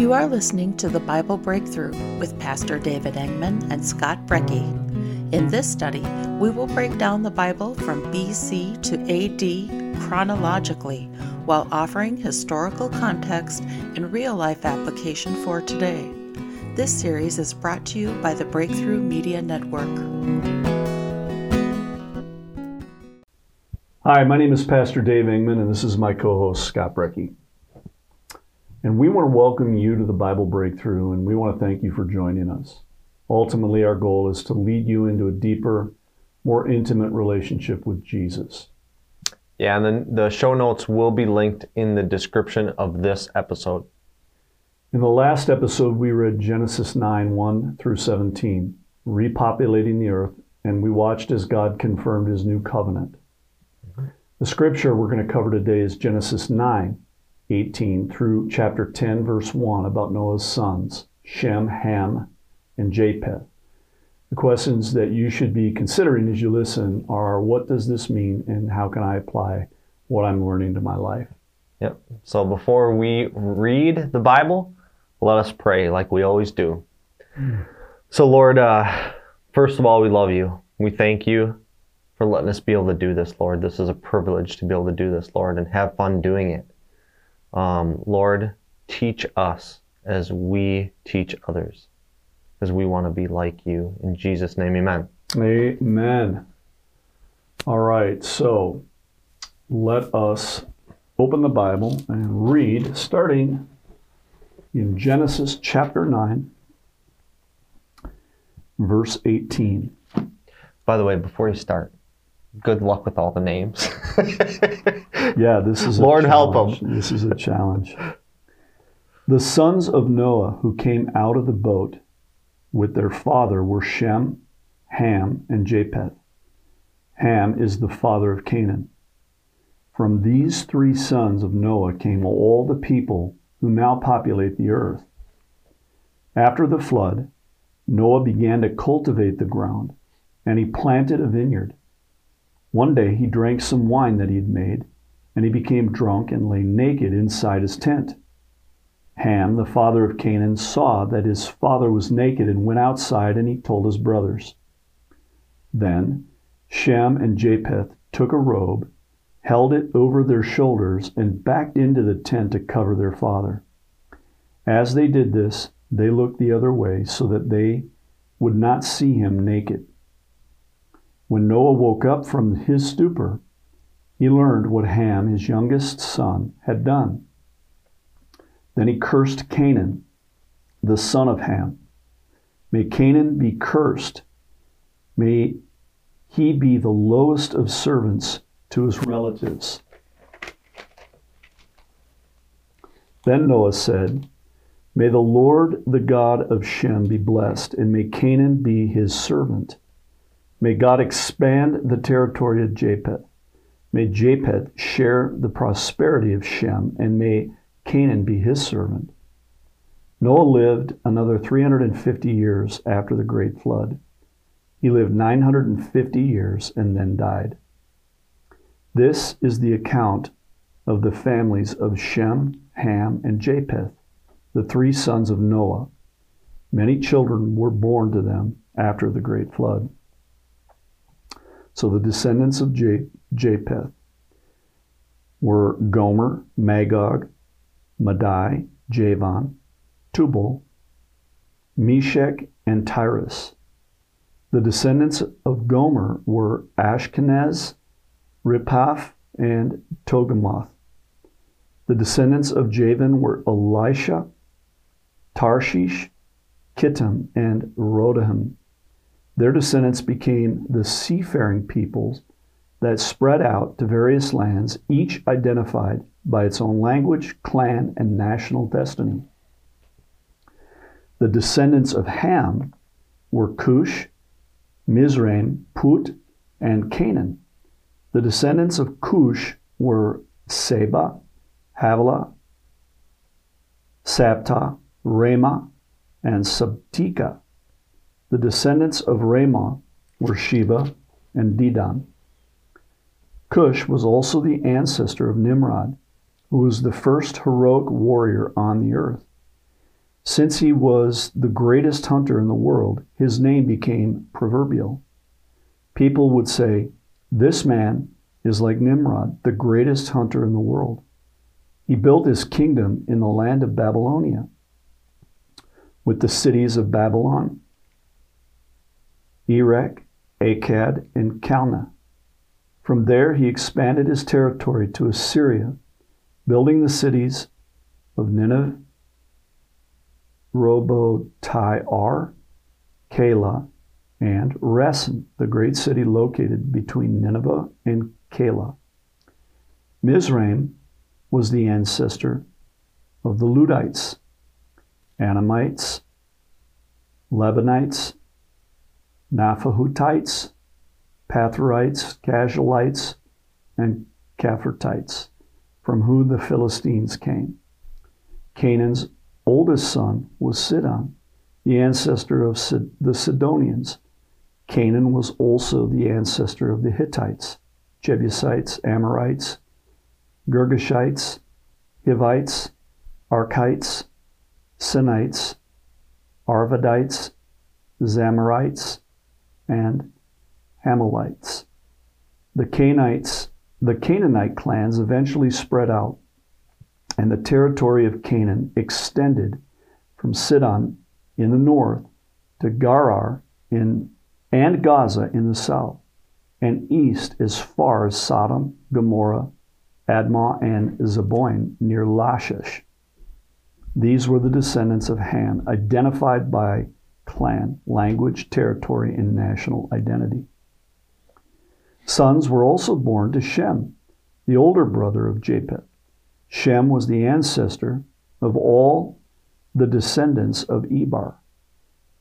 You are listening to The Bible Breakthrough with Pastor David Engman and Scott Brekke. In this study, we will break down the Bible from BC to AD chronologically, while offering historical context and real-life application for today. This series is brought to you by the Breakthrough Media Network. Hi, my name is Pastor Dave Engman, and this is my co-host, Scott Brekke. And we want to welcome you to the Bible Breakthrough, and we want to thank you for joining us. Ultimately, our goal is to lead you into a deeper, more intimate relationship with Jesus. Yeah, and then the show notes will be linked in the description of this episode. In the last episode, we read Genesis 9:1 through 17, repopulating the earth, and we watched as God confirmed his new covenant. The scripture we're going to cover today is Genesis 9:18 through chapter 10, verse 1, about Noah's sons, Shem, Ham, and Japheth. The questions that you should be considering as you listen are, what does this mean and how can I apply what I'm learning to my life? Yep. So before we read the Bible, let us pray like we always do. So Lord, first of all, we love you. We thank you for letting us be able to do this, Lord. This is a privilege to be able to do this, Lord, and have fun doing it. Lord, teach us as we teach others, as we want to be like you. In Jesus' name, amen. Amen. All right, so let us open the Bible and read, starting in Genesis chapter 9, verse 18. By the way, before you start, good luck with all the names. Yeah, this is a Lord challenge. Help them. This is a challenge. The sons of Noah who came out of the boat with their father were Shem, Ham, and Japheth. Ham is the father of Canaan. From these three sons of Noah came all the people who now populate the earth. After the flood, Noah began to cultivate the ground, and he planted a vineyard. One day he drank some wine that he had made, and he became drunk and lay naked inside his tent. Ham, the father of Canaan, saw that his father was naked and went outside, and he told his brothers. Then Shem and Japheth took a robe, held it over their shoulders, and backed into the tent to cover their father. As they did this, they looked the other way so that they would not see him naked. When Noah woke up from his stupor, he learned what Ham, his youngest son, had done. Then he cursed Canaan, the son of Ham. May Canaan be cursed. May he be the lowest of servants to his relatives. Then Noah said, May the Lord, the God of Shem, be blessed, and may Canaan be his servant. May God expand the territory of Japheth. May Japheth share the prosperity of Shem, and may Canaan be his servant. Noah lived another 350 years after the great flood. He lived 950 years and then died. This is the account of the families of Shem, Ham, and Japheth, the three sons of Noah. Many children were born to them after the great flood. So the descendants of Japheth were Gomer, Magog, Madai, Javan, Tubal, Meshech, and Tiras. The descendants of Gomer were Ashkenaz, Riphath, and Togarmah. The descendants of Javan were Elisha, Tarshish, Kittim, and Rodaim. Their descendants became the seafaring peoples that spread out to various lands, each identified by its own language, clan, and national destiny. The descendants of Ham were Cush, Mizraim, Put, and Canaan. The descendants of Cush were Seba, Havilah, Sabta, Ramah, and Sabtika. The descendants of Ramah were Sheba and Dedan. Cush was also the ancestor of Nimrod, who was the first heroic warrior on the earth. Since he was the greatest hunter in the world, his name became proverbial. People would say, "This man is like Nimrod, the greatest hunter in the world. He built his kingdom in the land of Babylonia, with the cities of Babylon, Erech, Akkad, and Calneh. From there he expanded his territory to Assyria, building the cities of Nineveh, Robotai-ar, Calah, and Resen, the great city located between Nineveh and Calah." Mizraim was the ancestor of the Ludites, Anamites, Lebanites, Naphahutites, Pathorites, Casualites, and Caphortites, from whom the Philistines came. Canaan's oldest son was Sidon, the ancestor of the Sidonians. Canaan was also the ancestor of the Hittites, Jebusites, Amorites, Girgashites, Hivites, Arkites, Sinites, Arvadites, Zamorites, and Hamalites. The Canaanite clans eventually spread out, and the territory of Canaan extended from Sidon in the north to Gerar and Gaza in the south, and east as far as Sodom, Gomorrah, Admah, and Zeboim near Lachish. These were the descendants of Ham, identified by clan, language, territory, and national identity. Sons were also born to Shem, the older brother of Japheth. Shem was the ancestor of all the descendants of Eber.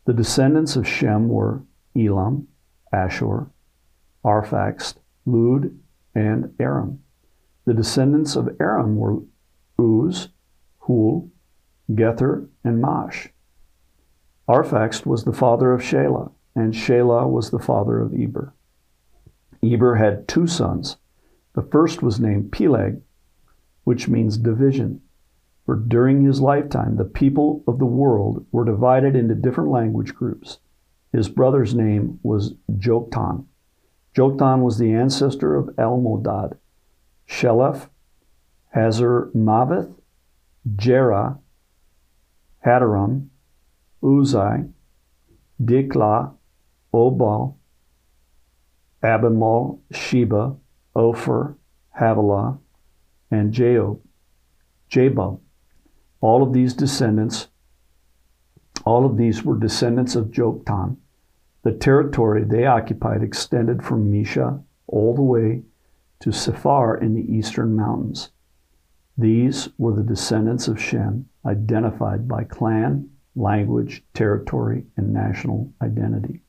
The descendants of Shem were Elam, Ashur, Arphaxad, Lud, and Aram. The descendants of Aram were Uz, Hul, Gether, and Mash. Arphaxad was the father of Shelah, and Shelah was the father of Eber. Eber had two sons. The first was named Peleg, which means division, for during his lifetime the people of the world were divided into different language groups. His brother's name was Joktan. Joktan was the ancestor of Almodad, Sheleph, Hazarmaveth, Jerah, Hadaram, Uzai, Dikla, Obal, Abimal, Sheba, Ophir, Havilah, and Jabal. All of these were descendants of Joktan. The territory they occupied extended from Mesha all the way to Sephar in the eastern mountains. These were the descendants of Shem, identified by clan, language, territory, and national identity.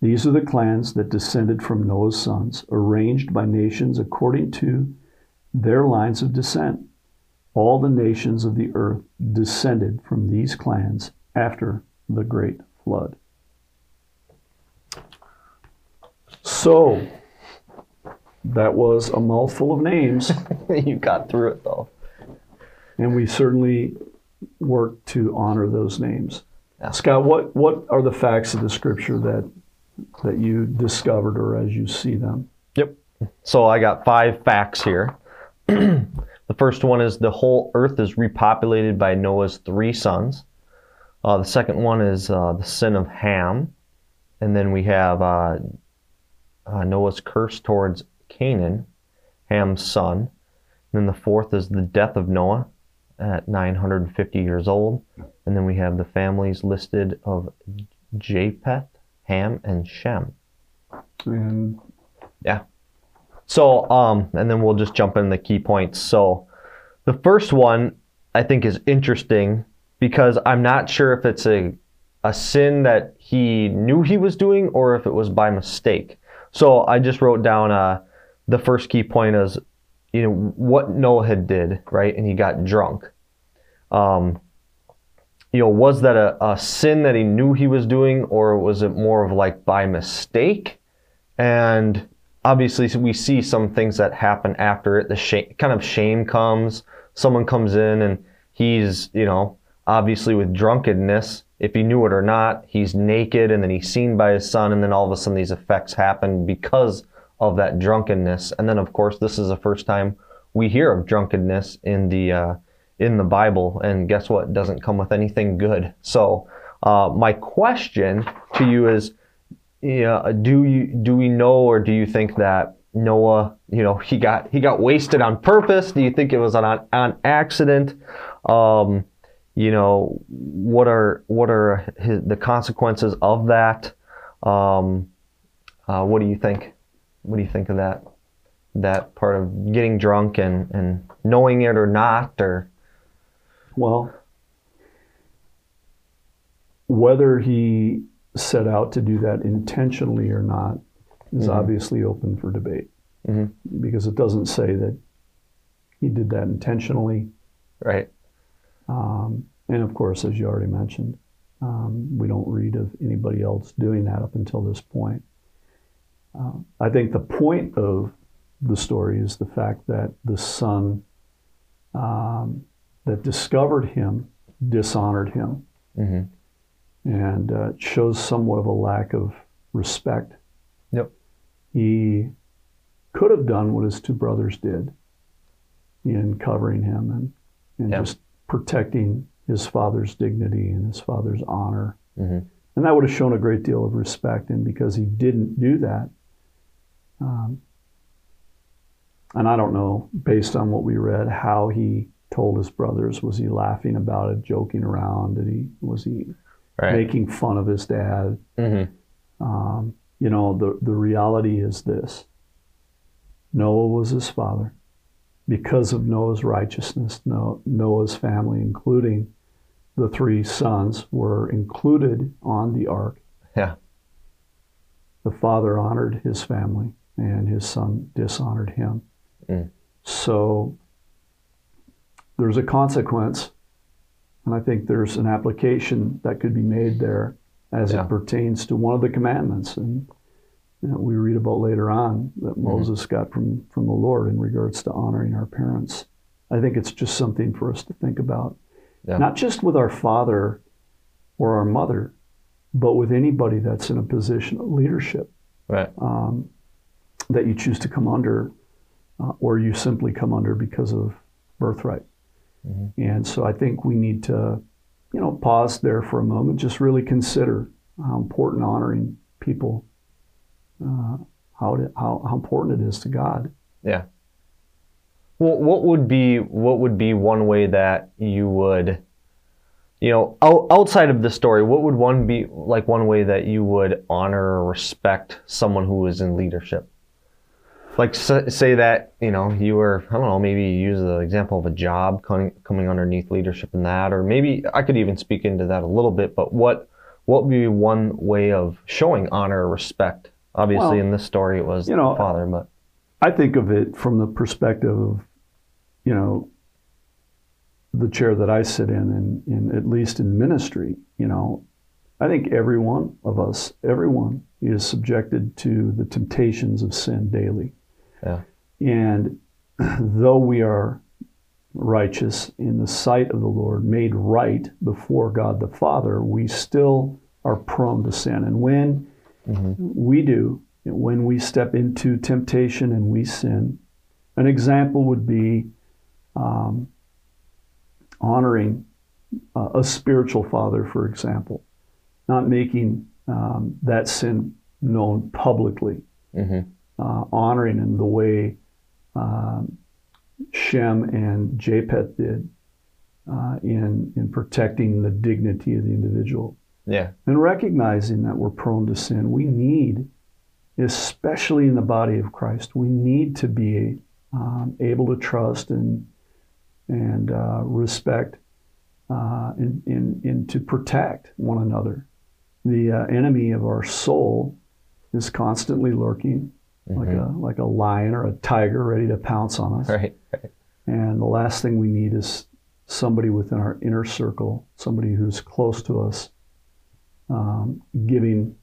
These are the clans that descended from Noah's sons, arranged by nations according to their lines of descent. All the nations of the earth descended from these clans after the great flood. So, that was a mouthful of names. You got through it, though. And we certainly worked to honor those names. Yeah. Scott, what are the facts of the Scripture that you discovered, or as you see them? Yep. So I got 5 facts here. The first one is the whole earth is repopulated by Noah's 3 sons. The second one is the sin of Ham. And then we have Noah's curse towards Canaan, Ham's son. And then the fourth is the death of Noah at 950 years old. And then we have the families listed of Japheth, Ham, and Shem. Yeah. So, and then we'll just jump in the key points. So, the first one I think is interesting because I'm not sure if it's a sin that he knew he was doing or if it was by mistake. So, I just wrote down the first key point is, you know, what Noah had did, right? And he got drunk. You know, was that a sin that he knew he was doing, or was it more of like by mistake? And obviously we see some things that happen after it. The shame, kind of shame comes. Someone comes in and he's, you know, obviously with drunkenness, if he knew it or not. He's naked, and then he's seen by his son, and then all of a sudden these effects happen because of that drunkenness. And then, of course, this is the first time we hear of drunkenness in the Bible, and guess what? It doesn't come with anything good. So my question to you is, do we know, or do you think that Noah, he got wasted on purpose? Do you think it was on accident? What are the consequences of that? What do you think? What do you think of that part of getting drunk and knowing it or not? Or, well, whether he set out to do that intentionally or not is obviously open for debate, because it doesn't say that he did that intentionally. Right. And of course, as you already mentioned, we don't read of anybody else doing that up until this point. I think the point of the story is the fact that the son that discovered him dishonored him, and it shows somewhat of a lack of respect. Yep. He could have done what his two brothers did in covering him and just protecting his father's dignity and his father's honor. And that would have shown a great deal of respect. And because he didn't do that, and I don't know, based on what we read, how he told his brothers. Was he laughing about it, joking around? Was he making fun of his dad? The reality is this. Noah was his father. Because of Noah's righteousness, Noah's family, including the three sons, were included on the ark. Yeah. The father honored his family, and his son dishonored him. So there's a consequence, and I think there's an application that could be made there as it pertains to one of the commandments, and we read about later on that Moses got from the Lord in regards to honoring our parents. I think it's just something for us to think about, not just with our father or our mother, but with anybody that's in a position of leadership. Right. That you choose to come under, or you simply come under because of birthright. And so I think we need to, pause there for a moment, just really consider how important honoring people, how important it is to God. Yeah. Well, what would be one way that you would, outside of the story, what would one way that you would honor or respect someone who is in leadership? Like, say that, you were, I don't know, maybe use the example of a job coming underneath leadership in that, or maybe I could even speak into that a little bit, but what would be one way of showing honor or respect? Obviously, in this story, it was the father, but I think of it from the perspective of, the chair that I sit in, and at least in ministry, I think everyone is subjected to the temptations of sin daily. Yeah. And though we are righteous in the sight of the Lord, made right before God the Father, we still are prone to sin. And when we do, when we step into temptation and we sin, an example would be honoring a spiritual father, for example, not making that sin known publicly, honoring in the way Shem and Japheth did in protecting the dignity of the individual. Yeah. And recognizing that we're prone to sin, we need, especially in the body of Christ, we need to be able to trust and respect and to protect one another. The enemy of our soul is constantly lurking, like a lion or a tiger ready to pounce on us. Right. And the last thing we need is somebody within our inner circle, somebody who's close to us, giving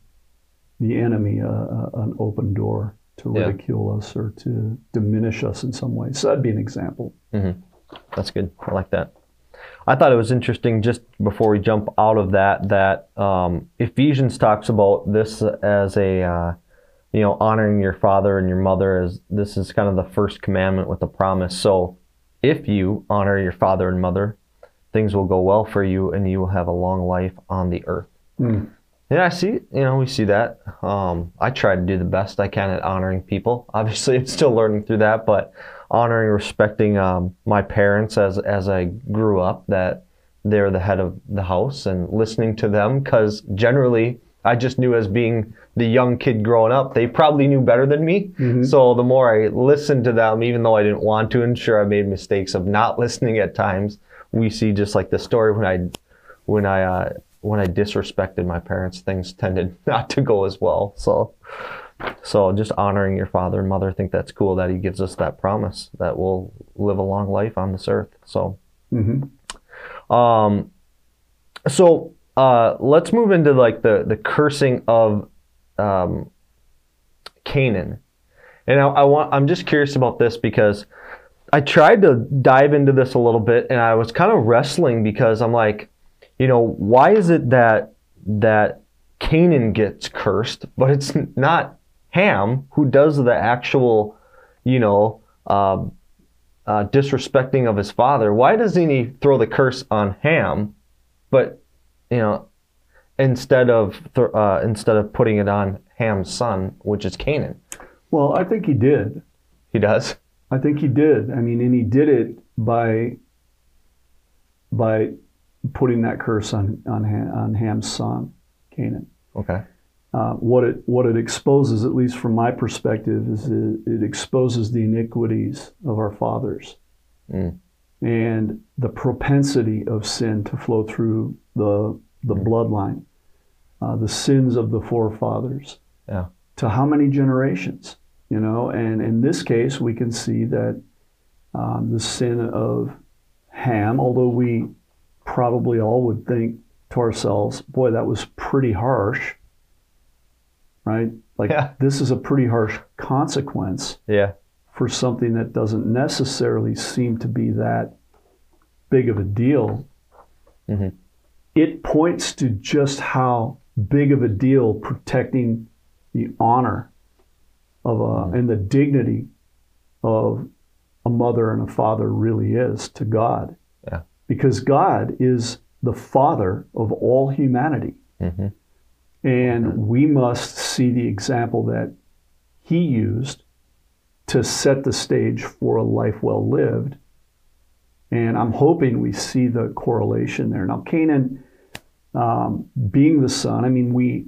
the enemy an open door to ridicule us or to diminish us in some way. So that'd be an example. That's good. I like that. I thought it was interesting, just before we jump out of that, that Ephesians talks about this as a, honoring your father and your mother. As this is kind of the first commandment with a promise. So if you honor your father and mother, things will go well for you and you will have a long life on the earth. Mm. Yeah, I see, we see that. I try to do the best I can at honoring people. Obviously, I'm still learning through that, but honoring, respecting my parents as I grew up, that they're the head of the house, and listening to them, because generally, I just knew as being the young kid growing up, they probably knew better than me. Mm-hmm. So the more I listened to them, even though I didn't want to, and sure, I made mistakes of not listening at times. We see just like the story when I disrespected my parents, things tended not to go as well. So just honoring your father and mother, I think that's cool that he gives us that promise that we'll live a long life on this earth. So, let's move into like the cursing of Canaan. And I'm just curious about this because I tried to dive into this a little bit and I was kind of wrestling because I'm like, why is it that Canaan gets cursed, but it's not Ham who does the actual, disrespecting of his father? Why doesn't he throw the curse on Ham, but instead of putting it on Ham's son, which is Canaan? Well, I think he did. He does? I think he did. I mean, and he did it by putting that curse on Ham's son, Canaan. Okay. What it exposes, at least from my perspective, is it exposes the iniquities of our fathers and the propensity of sin to flow through the bloodline, the sins of the forefathers. Yeah. To how many generations? And in this case, we can see that the sin of Ham, although we probably all would think to ourselves, boy, that was pretty harsh, right? Like, yeah. This is a pretty harsh consequence for something that doesn't necessarily seem to be that big of a deal. Mm-hmm. It points to just how big of a deal protecting the honor of and the dignity of a mother and a father really is to God. Yeah. Because God is the father of all humanity. Mm-hmm. And we must see the example that he used to set the stage for a life well lived. And I'm hoping we see the correlation there. Now, Canaan, being the son, I mean, we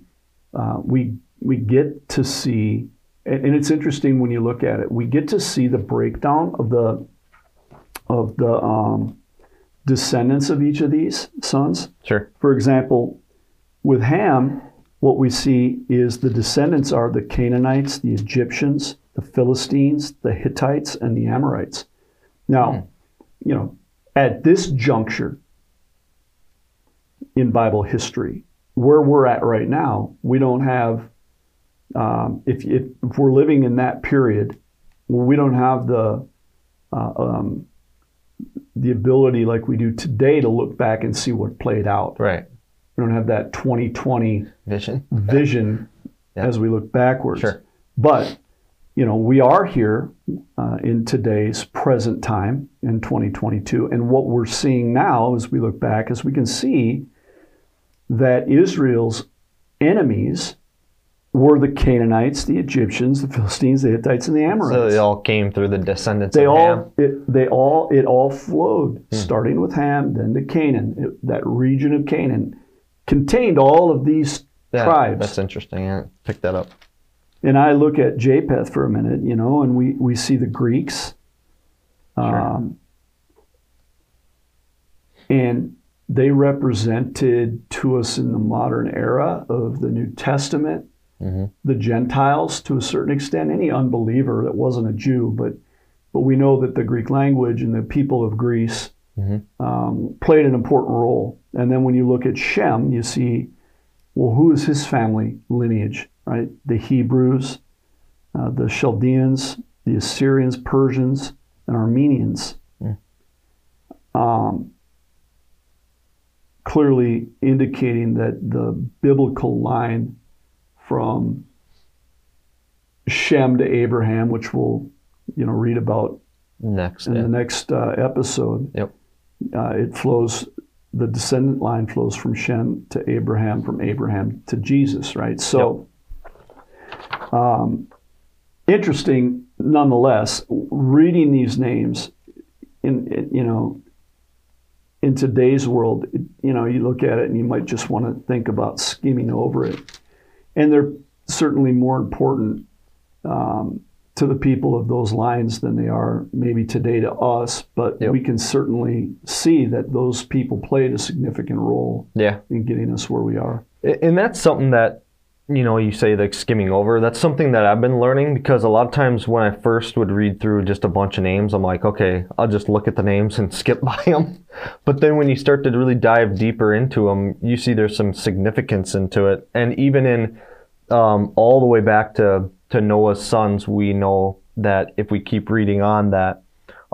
get to see, and it's interesting when you look at it, we get to see the breakdown of the descendants of each of these sons. Sure. For example, with Ham, what we see is the descendants are the Canaanites, the Egyptians, the Philistines, the Hittites, and the Amorites. Now, at this juncture in Bible history, where we're at right now, we don't have, if we're living in that period, we don't have the ability like we do today to look back and see what played out. Right. We don't have that 2020 vision as we look backwards. Sure. But, we are here in today's present time in 2022. And what we're seeing now as we look back is we can see that Israel's enemies were the Canaanites, the Egyptians, the Philistines, the Hittites, and the Amorites. So they all came through the descendants of Ham? It all flowed, starting with Ham, then to Canaan. That region of Canaan contained all of these tribes. That's interesting. I picked that up. And I look at Japheth for a minute, and we see the Greeks. Sure. And they represented to us in the modern era of the New Testament, the Gentiles, to a certain extent, any unbeliever that wasn't a Jew, but we know that the Greek language and the people of Greece played an important role. And then when you look at Shem, you see, well, who is his family lineage, right? The Hebrews, the Chaldeans, the Assyrians, Persians, and Armenians. Mm. clearly indicating that the biblical line from Shem to Abraham, which we'll read about next in the next episode. Yep. It flows, the descendant line flows from Shem to Abraham, from Abraham to Jesus, right? So, yep. Interesting, nonetheless, reading these names in today's world, you look at it and you might just want to think about skimming over it. And they're certainly more important to the people of those lines than they are maybe today to us, but yep. we can certainly see that those people played a significant role yeah. in getting us where we are. And that's something that, you say like skimming over, that's something that I've been learning, because a lot of times when I first would read through just a bunch of names, I'm like, okay, I'll just look at the names and skip by them. But then when you start to really dive deeper into them, you see there's some significance into it. And even in all the way back to Noah's sons, we know that if we keep reading on that,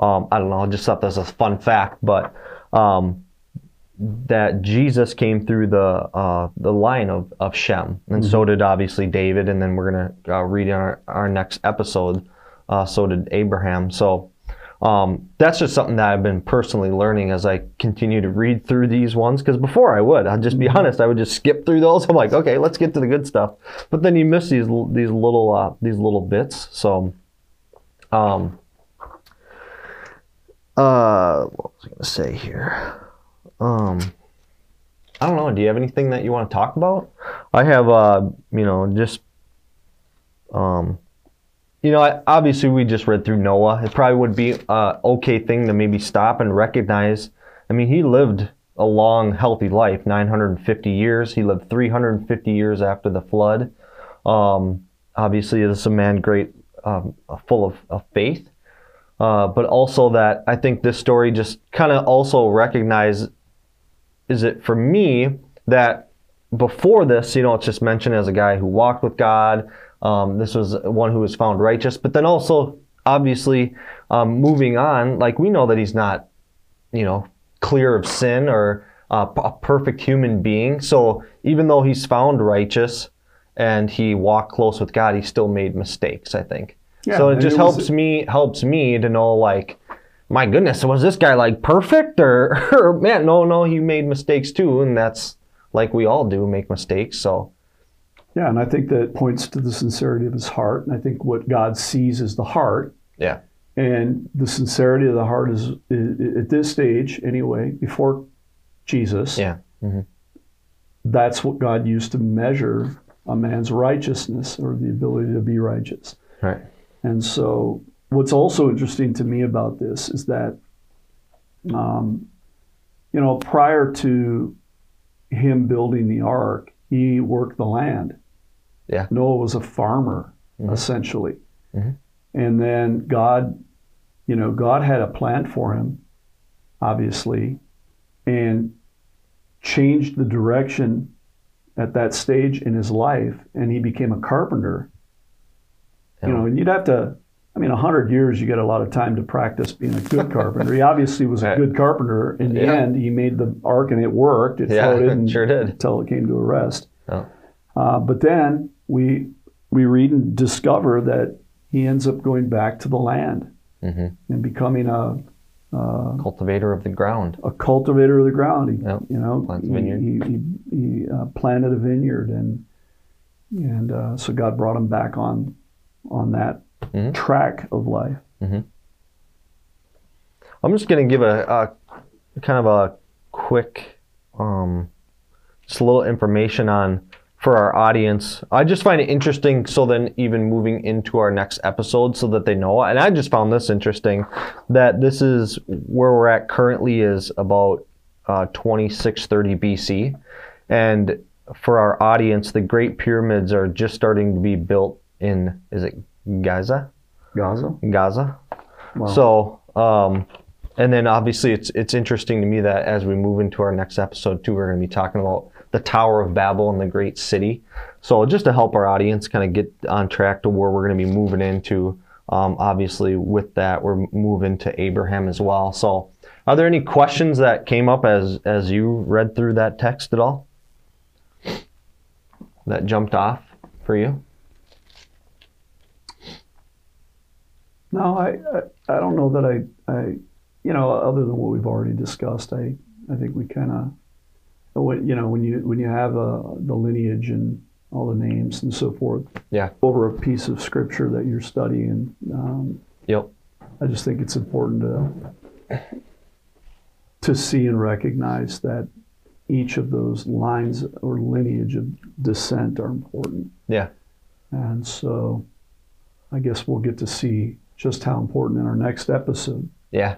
I don't know, I just thought that's a fun fact, but that Jesus came through the line of Shem, and mm-hmm. so did obviously David, and then we're going to read in our next episode, so did Abraham. So that's just something that I've been personally learning as I continue to read through these ones, because before I'd just be honest, I would just skip through those. I'm like, okay, let's get to the good stuff. But then you miss these little bits. So what was I going to say here? I don't know. Do you have anything that you want to talk about? I have, obviously we just read through Noah. It probably would be an okay thing to maybe stop and recognize. I mean, he lived a long, healthy life, 950 years. He lived 350 years after the flood. Obviously, this is a man great, full of faith. But also that I think this story just kind of also recognizes, is it for me that before this, it's just mentioned as a guy who walked with God. This was one who was found righteous. But then also, obviously, moving on, like we know that he's not, clear of sin or a perfect human being. So even though he's found righteous and he walked close with God, he still made mistakes, I think. Yeah, so it just helps me to know, like, my goodness, was this guy like perfect or man, no, he made mistakes too. And that's like we all do, make mistakes. So, yeah. And I think that points to the sincerity of his heart. And I think what God sees is the heart. Yeah. And the sincerity of the heart is at this stage anyway, before Jesus. Yeah. Mm-hmm. That's what God used to measure a man's righteousness, or the ability to be righteous. Right. And so what's also interesting to me about this is that, prior to him building the ark, he worked the land. Yeah. Noah was a farmer, mm-hmm. essentially. Mm-hmm. And then God had a plan for him, obviously, and changed the direction at that stage in his life, and he became a carpenter. And you'd have to, 100 years, you get a lot of time to practice being a good carpenter. He obviously was a good carpenter. In the end, he made the ark and it worked. It floated and sure did. Until it came to a rest. Oh. But then we read and discover that he ends up going back to the land mm-hmm. and becoming a cultivator of the ground. A cultivator of the ground. He, plants a vineyard. He planted a vineyard, and so God brought him back on that mm-hmm. track of life. Mm-hmm. I'm just going to give a kind of a quick, just a little information for our audience. I just find it interesting. So then even moving into our next episode so that they know, and I just found this interesting, that this is where we're at currently is about 2630 BC. And for our audience, the Great Pyramids are just starting to be built in, is it Gaza? Gaza. Wow. So, and then obviously it's interesting to me that as we move into our next episode too, we're going to be talking about the Tower of Babel and the Great City. So just to help our audience kind of get on track to where we're going to be moving into, obviously with that, we're moving to Abraham as well. So Are there any questions that came up as you read through that text at all? That jumped off for you? No, I don't know that I you know, other than what we've already discussed, I think we kind of, you know, when you have the lineage and all the names and so forth, yeah, over a piece of scripture that you're studying, yep, I just think it's important to see and recognize that each of those lines or lineage of descent are important. Yeah, and so I guess we'll get to see just how important in our next episode. Yeah.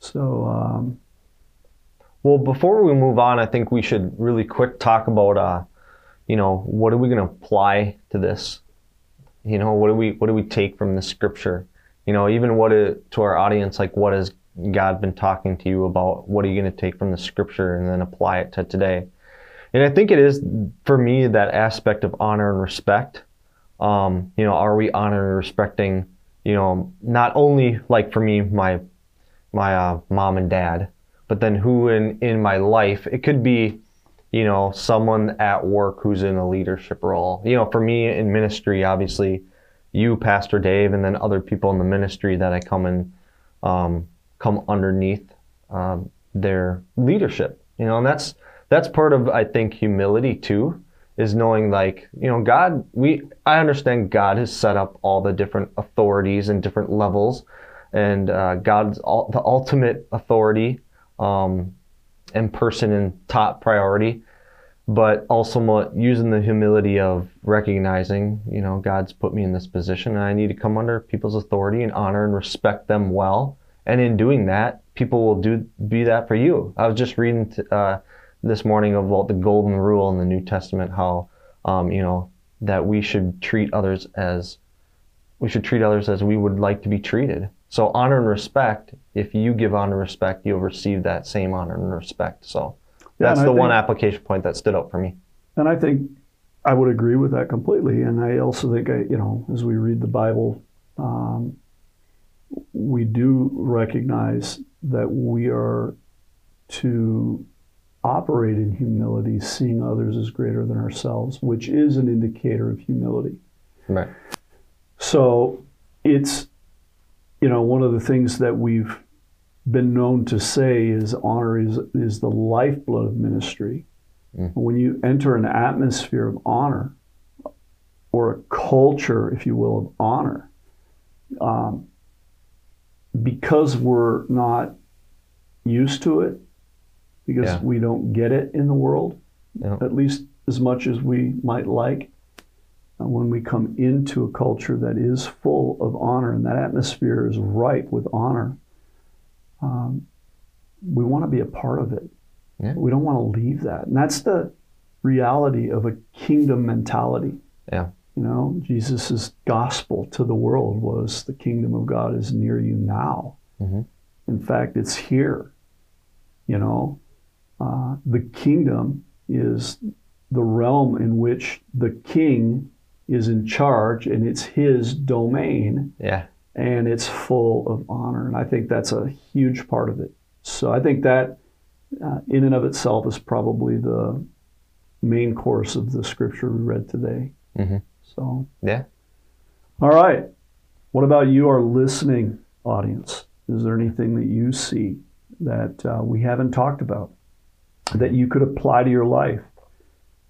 So, well, before we move on, I think we should really quick talk about, you know, what are we going to apply to this? You know, what do we take from the scripture? You know, even to our audience, like, what has God been talking to you about? What are you going to take from the scripture and then apply it to today? And I think it is, for me, that aspect of honor and respect. You know, are we honoring and respecting, you know, not only, like, for me, my mom and dad, but then who in my life? It could be, you know, someone at work who's in a leadership role. You know, for me in ministry, obviously, you, Pastor Dave, and then other people in the ministry that I come underneath their leadership. You know, and that's part of, I think, humility too, is knowing, like, you know, I understand God has set up all the different authorities and different levels, and God's the ultimate authority and person in top priority, but also using the humility of recognizing, you know, God's put me in this position and I need to come under people's authority and honor and respect them well. And in doing that, people will be that for you. I was just reading this morning about the golden rule in the New Testament, how you know, that we should treat others as we would like to be treated. So honor and respect. If you give honor and respect, you'll receive that same honor and respect. So that's one application point that stood out for me. And I think I would agree with that completely. And I also think, you know, as we read the Bible, we do recognize that we are to operate in humility, seeing others as greater than ourselves, which is an indicator of humility. Right. So it's, you know, one of the things that we've been known to say is honor is the lifeblood of ministry. Mm. When you enter an atmosphere of honor, or a culture, if you will, of honor, because we're not used to it, because we don't get it in the world, at least as much as we might like. When we come into a culture that is full of honor, and that atmosphere is ripe with honor, we want to be a part of it. Yeah. We don't want to leave that. And that's the reality of a kingdom mentality. Yeah. You know, Jesus' gospel to the world was, the kingdom of God is near you now. Mm-hmm. In fact, it's here. You know, the kingdom is the realm in which the king is in charge, and it's his domain, and it's full of honor. And I think that's a huge part of it. So I think that in and of itself is probably the main course of the scripture we read today. Mm-hmm. So, yeah. All right. What about you, our listening audience? Is there anything that you see that we haven't talked about that you could apply to your life?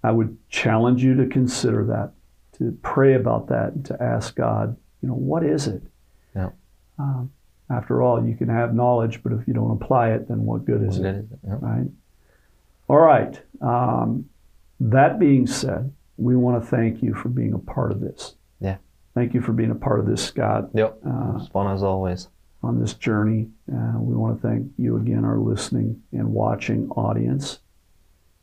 I would challenge you to consider that, to pray about that, and to ask God, you know, what is it? Yeah. After all, you can have knowledge, but if you don't apply it, then what good is it? Yep. Right? All right. That being said, we want to thank you for being a part of this. Yeah. Thank you for being a part of this, Scott. Yep. It was fun as always. On this journey. We want to thank you again, our listening and watching audience.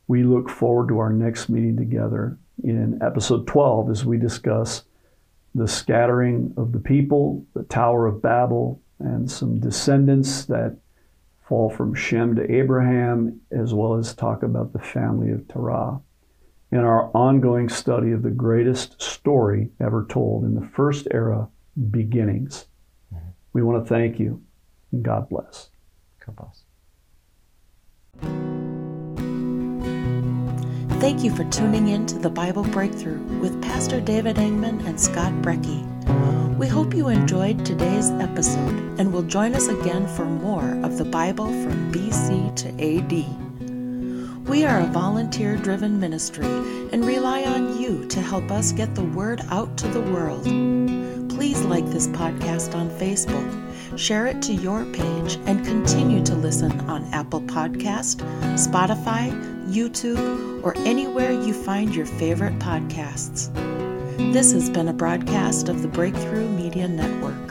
We look forward to our next meeting together in episode 12 as we discuss the scattering of the people, the Tower of Babel, and some descendants that fall from Shem to Abraham, as well as talk about the family of Terah, in our ongoing study of the greatest story ever told in the first era, beginnings. Mm-hmm. We want to thank you, and God bless. God bless. Thank you for tuning in to The Bible Breakthrough with Pastor David Engman and Scott Brekke. We hope you enjoyed today's episode and will join us again for more of the Bible from BC to AD. We are a volunteer-driven ministry and rely on you to help us get the word out to the world. Please like this podcast on Facebook, share it to your page, and continue to listen on Apple Podcast, Spotify, YouTube, or anywhere you find your favorite podcasts. This has been a broadcast of the Breakthrough Media Network.